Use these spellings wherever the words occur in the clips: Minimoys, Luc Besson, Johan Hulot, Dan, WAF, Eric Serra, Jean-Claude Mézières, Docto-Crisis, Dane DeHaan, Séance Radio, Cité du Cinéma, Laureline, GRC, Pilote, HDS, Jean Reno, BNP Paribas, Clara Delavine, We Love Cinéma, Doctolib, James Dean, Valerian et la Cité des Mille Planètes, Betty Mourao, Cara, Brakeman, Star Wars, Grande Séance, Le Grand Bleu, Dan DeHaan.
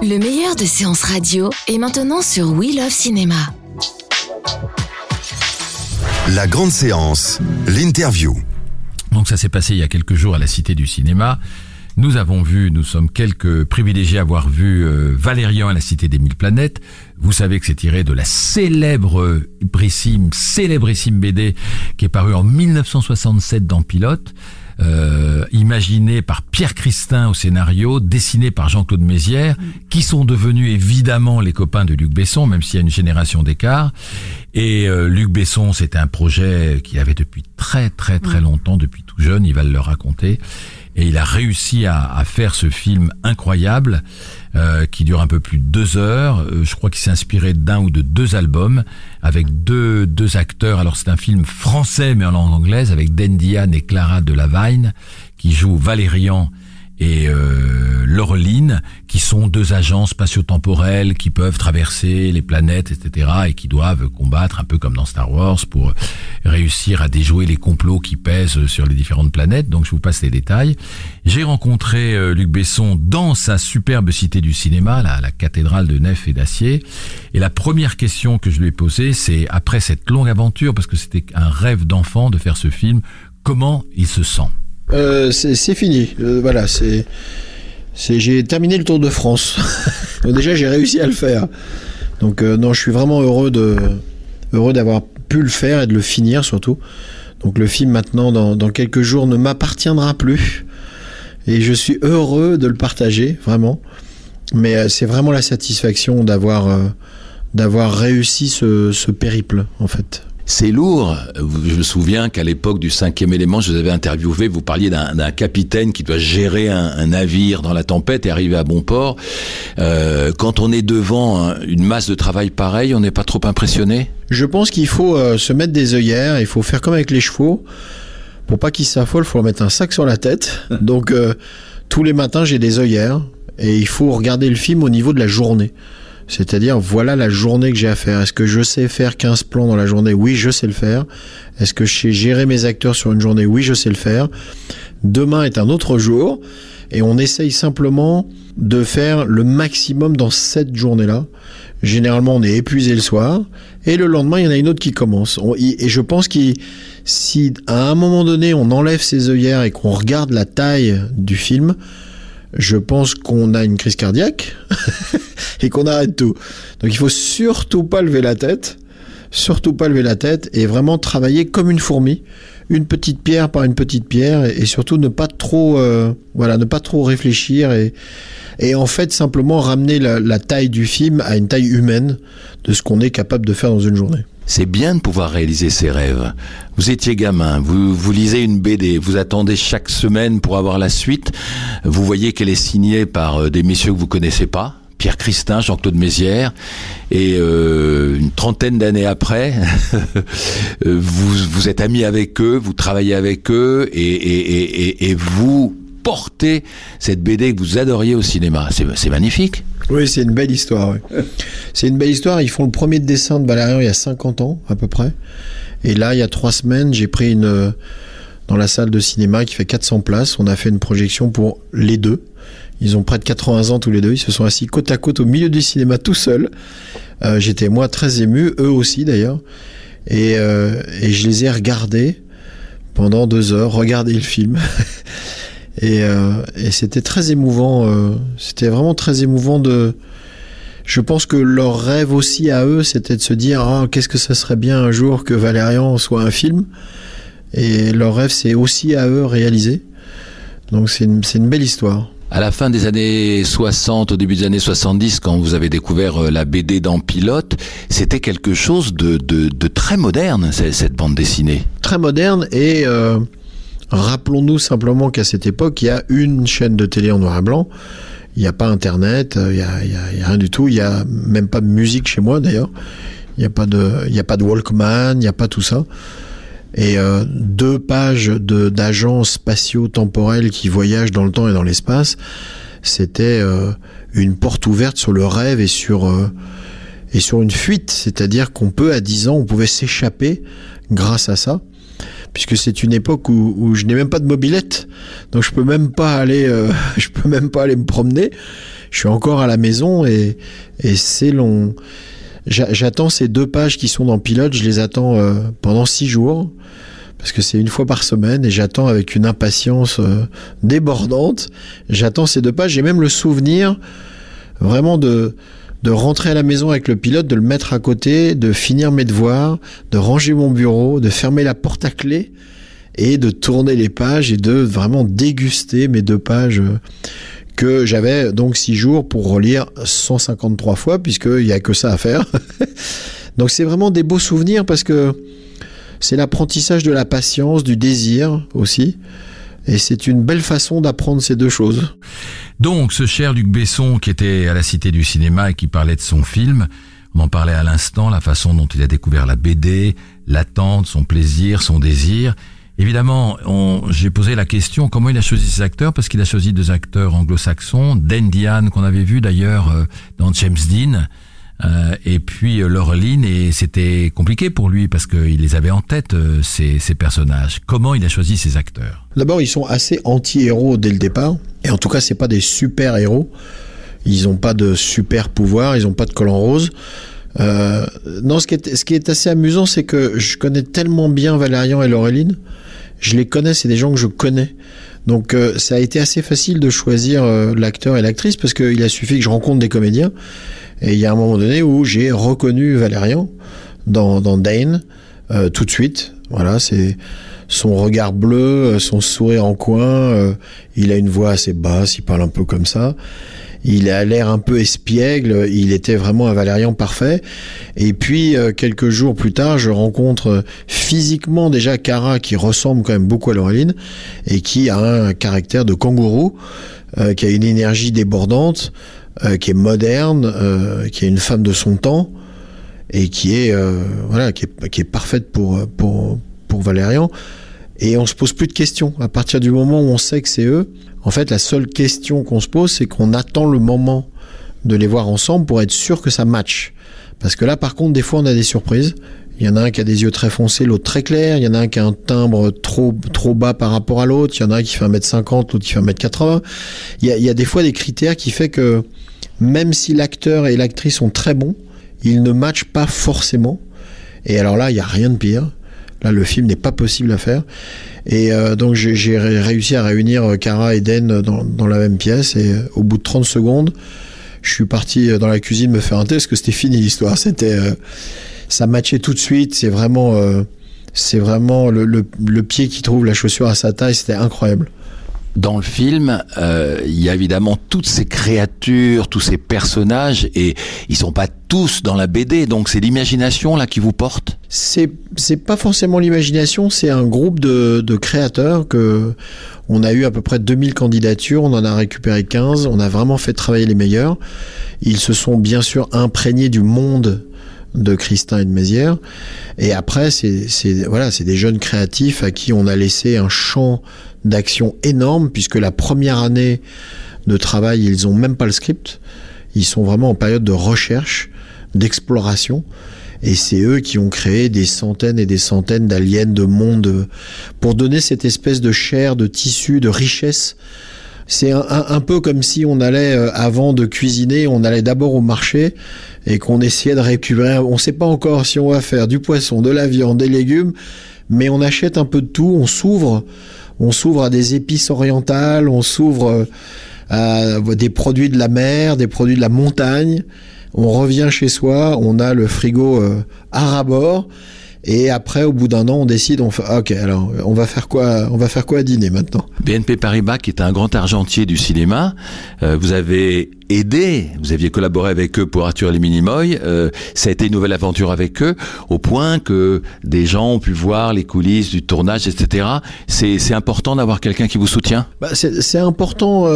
Le meilleur de Séance Radio est maintenant sur We Love Cinéma. La Grande Séance, l'interview. Donc ça s'est passé il y a quelques jours à la Cité du Cinéma. Nous avons vu, nous sommes quelques privilégiés à avoir vu Valérian et la Cité des Mille Planètes. Vous savez que c'est tiré de la célébrissime BD qui est parue en 1967 dans Pilote. Imaginé par Pierre Christin au scénario, dessiné par Jean-Claude Mézières, qui sont devenus évidemment les copains de Luc Besson, même s'il y a une génération d'écart. Et Luc Besson, c'était un projet qu'il avait depuis très longtemps, depuis tout jeune, il va le raconter. Et il a réussi à faire ce film incroyable qui dure un peu plus de 2 heures. Je crois qu'il s'est inspiré d'un ou de 2 albums avec deux acteurs. Alors c'est un film français mais en langue anglaise avec Dan DeHaan et Clara Delavine qui jouent Valérian et Laureline, qui sont 2 agents spatio-temporels qui peuvent traverser les planètes, etc., et qui doivent combattre un peu comme dans Star Wars pour réussir à déjouer les complots qui pèsent sur les différentes planètes. Donc je vous passe les détails. J'ai rencontré Luc Besson dans sa superbe Cité du Cinéma, la cathédrale de nef et d'acier. Et la première question que je lui ai posée, c'est après cette longue aventure, parce que c'était un rêve d'enfant de faire ce film, comment il se sent? C'est fini. Voilà, j'ai terminé le Tour de France. Donc déjà, j'ai réussi à le faire. Donc non, je suis vraiment heureux d'avoir pu le faire et de le finir surtout. Donc le film maintenant, dans quelques jours, ne m'appartiendra plus. Et je suis heureux de le partager, vraiment. Mais c'est vraiment la satisfaction d'avoir réussi ce périple, en fait. C'est lourd. Je me souviens qu'à l'époque du 5e élément, je vous avais interviewé, vous parliez d'un capitaine qui doit gérer un navire dans la tempête et arriver à bon port. Quand on est devant une masse de travail pareille, on n'est pas trop impressionné? Je pense qu'il faut se mettre des œillères, il faut faire comme avec les chevaux. Pour pas qu'ils s'affolent, il faut leur mettre un sac sur la tête. Donc tous les matins, j'ai des œillères et il faut regarder le film au niveau de la journée. C'est-à-dire, voilà la journée que j'ai à faire. Est-ce que je sais faire 15 plans dans la journée? Oui, je sais le faire. Est-ce que je sais gérer mes acteurs sur une journée? Oui, je sais le faire. Demain est un autre jour. Et on essaye simplement de faire le maximum dans cette journée-là. Généralement, on est épuisé le soir. Et le lendemain, il y en a une autre qui commence. Et je pense que si à un moment donné, on enlève ses œillères et qu'on regarde la taille du film, je pense qu'on a une crise cardiaque et qu'on arrête tout. Donc il faut surtout pas lever la tête et vraiment travailler comme une fourmi, une petite pierre par une petite pierre et surtout ne pas trop réfléchir et en fait simplement ramener la taille du film à une taille humaine de ce qu'on est capable de faire dans une journée. C'est bien de pouvoir réaliser ses rêves. Vous étiez gamin, vous lisez une BD, vous attendez chaque semaine pour avoir la suite. Vous voyez qu'elle est signée par des messieurs que vous connaissez pas, Pierre Christin, Jean-Claude Mézières, et une 30aine d'années après, vous êtes amis avec eux, vous travaillez avec eux, et vous portez cette BD que vous adoriez au cinéma. C'est magnifique. Oui, c'est une belle histoire. Oui. C'est une belle histoire. Ils font le premier dessin de Valérian il y a 50 ans, à peu près. Et là, il y a 3 semaines, j'ai pris dans la salle de cinéma qui fait 400 places. On a fait une projection pour les deux. Ils ont près de 80 ans tous les deux. Ils se sont assis côte à côte au milieu du cinéma tout seuls. J'étais, moi, très ému. Eux aussi, d'ailleurs. Et je les ai regardés pendant 2 heures, regarder le film. Et c'était très émouvant. C'était vraiment très émouvant de. Je pense que leur rêve aussi à eux, c'était de se dire qu'est-ce que ça serait bien un jour que Valérian soit un film. Et leur rêve, c'est aussi à eux réalisé. Donc c'est une belle histoire. À la fin des années 60, au début des années 70, quand vous avez découvert la BD dans Pilote, c'était quelque chose de très moderne, cette bande dessinée. Très moderne et Rappelons-nous simplement qu'à cette époque, il y a une chaîne de télé en noir et blanc. Il n'y a pas Internet, il n'y a rien du tout. Il n'y a même pas de musique chez moi, d'ailleurs. Il n'y a pas de Walkman, il n'y a pas tout ça. Et deux pages d'agents spatio-temporels qui voyagent dans le temps et dans l'espace, c'était une porte ouverte sur le rêve et sur une fuite. C'est-à-dire qu'on peut, à 10 ans, on pouvait s'échapper grâce à ça. Puisque c'est une époque où je n'ai même pas de mobilette, donc je peux même pas aller me promener. Je suis encore à la maison et c'est long. J'attends ces deux pages qui sont dans Pilote, je les attends pendant 6 jours parce que c'est une fois par semaine et j'attends avec une impatience débordante. J'attends ces deux pages. J'ai même le souvenir vraiment de rentrer à la maison avec le Pilote, de le mettre à côté, de finir mes devoirs, de ranger mon bureau, de fermer la porte à clé et de tourner les pages et de vraiment déguster mes deux pages que j'avais donc 6 jours pour relire 153 fois puisqu'il n'y a que ça à faire. Donc c'est vraiment des beaux souvenirs parce que c'est l'apprentissage de la patience, du désir aussi. Et c'est une belle façon d'apprendre ces deux choses. Donc, ce cher Luc Besson qui était à la Cité du Cinéma et qui parlait de son film, on en parlait à l'instant, la façon dont il a découvert la BD, l'attente, son plaisir, son désir. Évidemment, j'ai posé la question comment il a choisi ses acteurs, parce qu'il a choisi 2 acteurs anglo-saxons, Dan DeHaan qu'on avait vu d'ailleurs dans James Dean, et puis Laureline, et c'était compliqué pour lui parce qu'il les avait en tête, ces personnages. Comment il a choisi ces acteurs? D'abord, ils sont assez anti-héros dès le départ, et en tout cas, c'est pas des super-héros. Ils n'ont pas de super-pouvoir, ils n'ont pas de collant rose. Non, ce qui est assez amusant, c'est que je connais tellement bien Valérian et Laureline, je les connais, c'est des gens que je connais. Donc ça a été assez facile de choisir l'acteur et l'actrice parce qu'il a suffi que je rencontre des comédiens. Et il y a un moment donné où j'ai reconnu Valérian dans Dane tout de suite. Voilà, c'est son regard bleu, son sourire en coin. Il a une voix assez basse, il parle un peu comme ça. Il a l'air un peu espiègle, il était vraiment un Valérian parfait. Et puis, quelques jours plus tard, je rencontre physiquement déjà Cara, qui ressemble quand même beaucoup à Laureline, et qui a un caractère de kangourou, qui a une énergie débordante, qui est moderne, qui est une femme de son temps, et qui est parfaite pour Valérian. Et on se pose plus de questions. À partir du moment où on sait que c'est eux, en fait, la seule question qu'on se pose, c'est qu'on attend le moment de les voir ensemble pour être sûr que ça matche. Parce que là, par contre, des fois, on a des surprises. Il y en a un qui a des yeux très foncés, l'autre très clair. Il y en a un qui a un timbre trop bas par rapport à l'autre. Il y en a un qui fait 1m50, l'autre qui fait 1m80. Il y a des fois des critères qui fait que même si l'acteur et l'actrice sont très bons, ils ne matchent pas forcément. Et alors là, il n'y a rien de pire. Là, le film n'est pas possible à faire. Et donc, j'ai réussi à réunir Cara et Dan dans la même pièce. Et au bout de 30 secondes, je suis parti dans la cuisine me faire un thé parce que c'était fini l'histoire. Ça matchait tout de suite. C'est vraiment le pied qui trouve la chaussure à sa taille. C'était incroyable. Dans le film, il y a évidemment toutes ces créatures, tous ces personnages, et ils sont pas tous dans la BD, donc c'est l'imagination là qui vous porte. C'est pas forcément l'imagination, c'est un groupe de créateurs que on a eu à peu près 2000 candidatures, on en a récupéré 15, on a vraiment fait travailler les meilleurs. Ils se sont bien sûr imprégnés du monde de Christin et de Mézières, et après c'est des jeunes créatifs à qui on a laissé un champ d'action énorme, puisque la première année de travail, ils n'ont même pas le script. Ils sont vraiment en période de recherche, d'exploration, et c'est eux qui ont créé des centaines et des centaines d'aliens, de mondes, pour donner cette espèce de chair, de tissu, de richesse. C'est un peu comme si on allait, avant de cuisiner, on allait d'abord au marché et qu'on essayait de récupérer. On ne sait pas encore si on va faire du poisson, de la viande, des légumes, mais on achète un peu de tout, on s'ouvre. On s'ouvre à des épices orientales, on s'ouvre à des produits de la mer, des produits de la montagne. On revient chez soi, on a le frigo à rabord Et après, au bout d'un an, on décide, on va faire quoi à dîner maintenant ? BNP Paribas, qui est un grand argentier du cinéma, vous avez aidé, vous aviez collaboré avec eux pour Arthur et les Minimoys, ça a été une nouvelle aventure avec eux, au point que des gens ont pu voir les coulisses du tournage, etc. C'est important d'avoir quelqu'un qui vous soutient ? Bah, c'est important...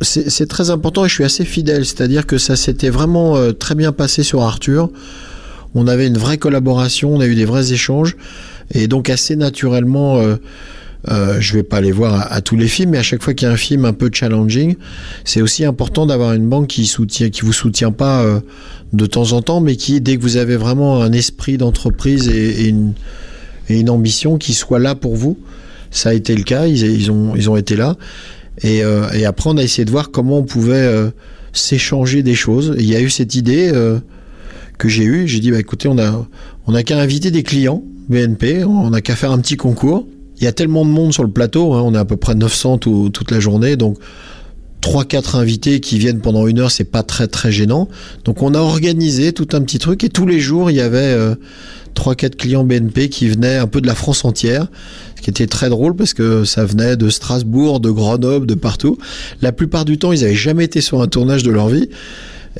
C'est très important et je suis assez fidèle, c'est-à-dire que ça s'était vraiment très bien passé sur Arthur. On avait une vraie collaboration, on a eu des vrais échanges et donc assez naturellement, je vais pas aller voir à tous les films, mais à chaque fois qu'il y a un film un peu challenging, c'est aussi important d'avoir une banque qui vous soutient pas de temps en temps, mais qui, dès que vous avez vraiment un esprit d'entreprise et une ambition, qui soit là pour vous. Ça a été le cas, ils ont été là. Et après, on a essayé de voir comment on pouvait s'échanger des choses. Et il y a eu cette idée que j'ai eue. J'ai dit, bah, écoutez, on a qu'à inviter des clients BNP, on a qu'à faire un petit concours. Il y a tellement de monde sur le plateau, hein, on est à peu près 900 toute la journée. Donc, 3-4 invités qui viennent pendant une heure, c'est pas très très gênant. Donc, on a organisé tout un petit truc. Et tous les jours, il y avait 3-4 clients BNP qui venaient un peu de la France entière, ce qui était très drôle parce que ça venait de Strasbourg, de Grenoble, de partout. La plupart du temps, ils n'avaient jamais été sur un tournage de leur vie.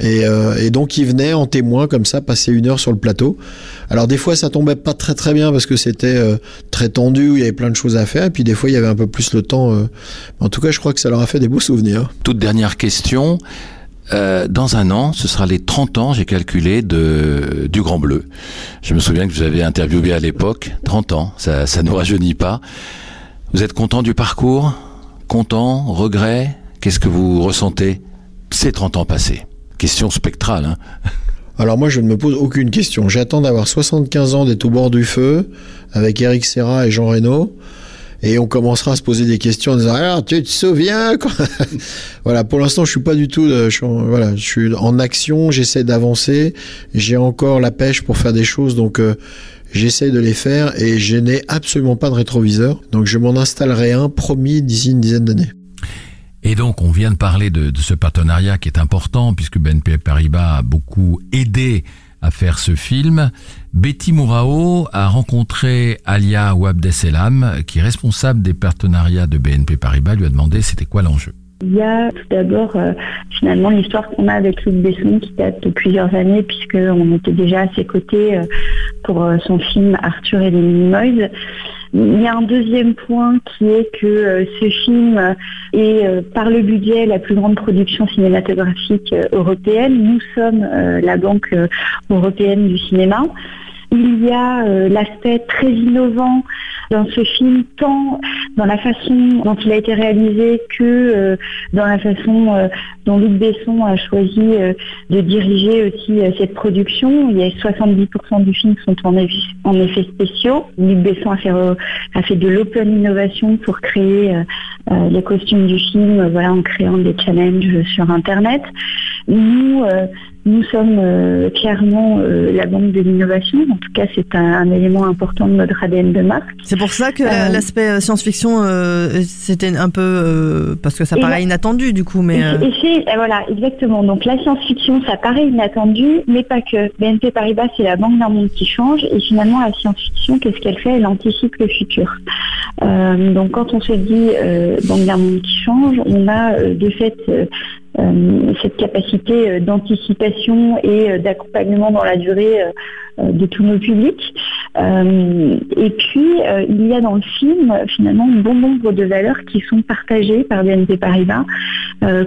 Et donc, ils venaient en témoin, comme ça, passer une heure sur le plateau. Alors, des fois, ça tombait pas très très bien parce que c'était très tendu, il y avait plein de choses à faire. Et puis, des fois, il y avait un peu plus le temps. En tout cas, je crois que ça leur a fait des beaux souvenirs. Toute dernière question. Dans un an, ce sera les 30 ans, j'ai calculé, du Grand Bleu. Je me souviens que vous avez interviewé à l'époque. 30 ans, ça ne rajeunit pas. Vous êtes content du parcours ? Content ? Regret ? Qu'est-ce que vous ressentez ces 30 ans passés ? Question spectrale. Hein. Alors moi, je ne me pose aucune question. J'attends d'avoir 75 ans, d'être au bord du feu, avec Eric Serra et Jean Reno. Et on commencera à se poser des questions en disant « Alors, tu te souviens ?» Voilà, pour l'instant, je suis pas du tout... je suis en action, j'essaie d'avancer. J'ai encore la pêche pour faire des choses, donc j'essaie de les faire. Et je n'ai absolument pas de rétroviseur. Donc, je m'en installerai un, promis, d'ici une dizaine d'années. Et donc, on vient de parler de ce partenariat qui est important, puisque BNP Paribas a beaucoup aidé à faire ce film. Betty Mourao a rencontré Alia Ouabdesselam, qui est responsable des partenariats de BNP Paribas, lui a demandé c'était quoi l'enjeu. Il y a tout d'abord finalement l'histoire qu'on a avec Luc Besson qui date de plusieurs années puisqu'on était déjà à ses côtés pour son film Arthur et les Minimoys. Il y a un deuxième point qui est que ce film est par le budget la plus grande production cinématographique européenne. Nous sommes la Banque européenne du cinéma. Il y a l'aspect très innovant dans ce film, tant dans la façon dont il a été réalisé que dans la façon dont Luc Besson a choisi de diriger aussi cette production. Il y a 70% du film qui sont en effets spéciaux. Luc Besson a fait de l'open innovation pour créer les costumes du film, en créant des challenges sur Internet. Nous sommes clairement la banque de l'innovation. En tout cas, c'est un élément important de notre ADN de marque. C'est pour ça que l'aspect science-fiction, c'était un peu... parce que ça paraît inattendu, du coup. Mais, exactement. Donc, la science-fiction, ça paraît inattendu, mais pas que. BNP Paribas, c'est la banque d'un monde qui change. Et finalement, la science-fiction, qu'est-ce qu'elle fait ? Elle anticipe le futur. Donc, quand on se dit banque d'un monde qui change, on a de fait... cette capacité d'anticipation et d'accompagnement dans la durée de tous nos publics. Et puis, il y a dans le film, finalement, un bon nombre de valeurs qui sont partagées par BNP Paribas,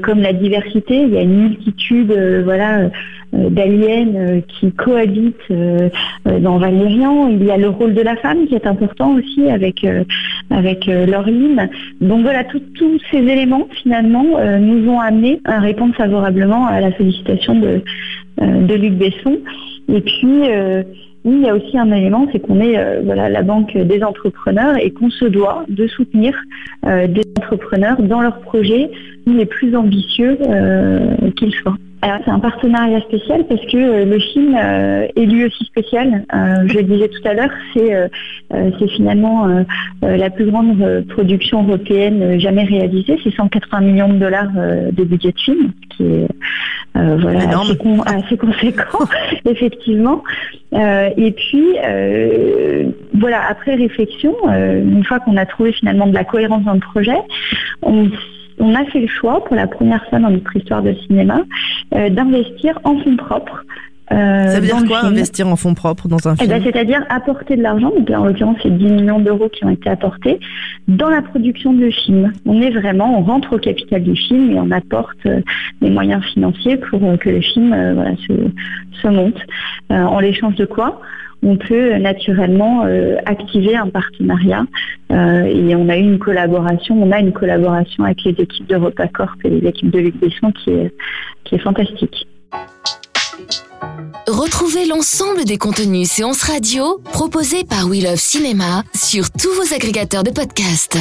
comme la diversité. Il y a une multitude d'aliens qui cohabitent dans Valérian. Il y a le rôle de la femme qui est important aussi avec Laureline. Donc voilà, tous ces éléments, finalement, nous ont amené à répondre favorablement à la sollicitation de Luc Besson. Et puis, oui, il y a aussi un élément, c'est qu'on est la banque des entrepreneurs et qu'on se doit de soutenir des entrepreneurs dans leurs projets les plus ambitieux qu'ils soient. Alors c'est un partenariat spécial parce que le film est lui aussi spécial. Je le disais tout à l'heure, c'est finalement la plus grande production européenne jamais réalisée. C'est 180 millions de dollars de budget de film, ce qui est assez conséquent, effectivement. Et puis, après réflexion, une fois qu'on a trouvé finalement de la cohérence dans le projet, on a fait le choix, pour la première fois dans notre histoire de cinéma, d'investir en fonds propres. Ça veut dire quoi, investir en fonds propres dans un film ? C'est-à-dire apporter de l'argent, donc là, en l'occurrence, c'est 10 millions d'euros qui ont été apportés dans la production du film. On rentre au capital du film et on apporte des moyens financiers pour que le film se monte. En l'échange de quoi ? On peut naturellement activer un partenariat et on a eu une collaboration avec les équipes d'EuropaCorp et les équipes de Luc Besson qui est fantastique. Retrouvez l'ensemble des contenus Séance Radio proposés par We Love Cinéma sur tous vos agrégateurs de podcasts.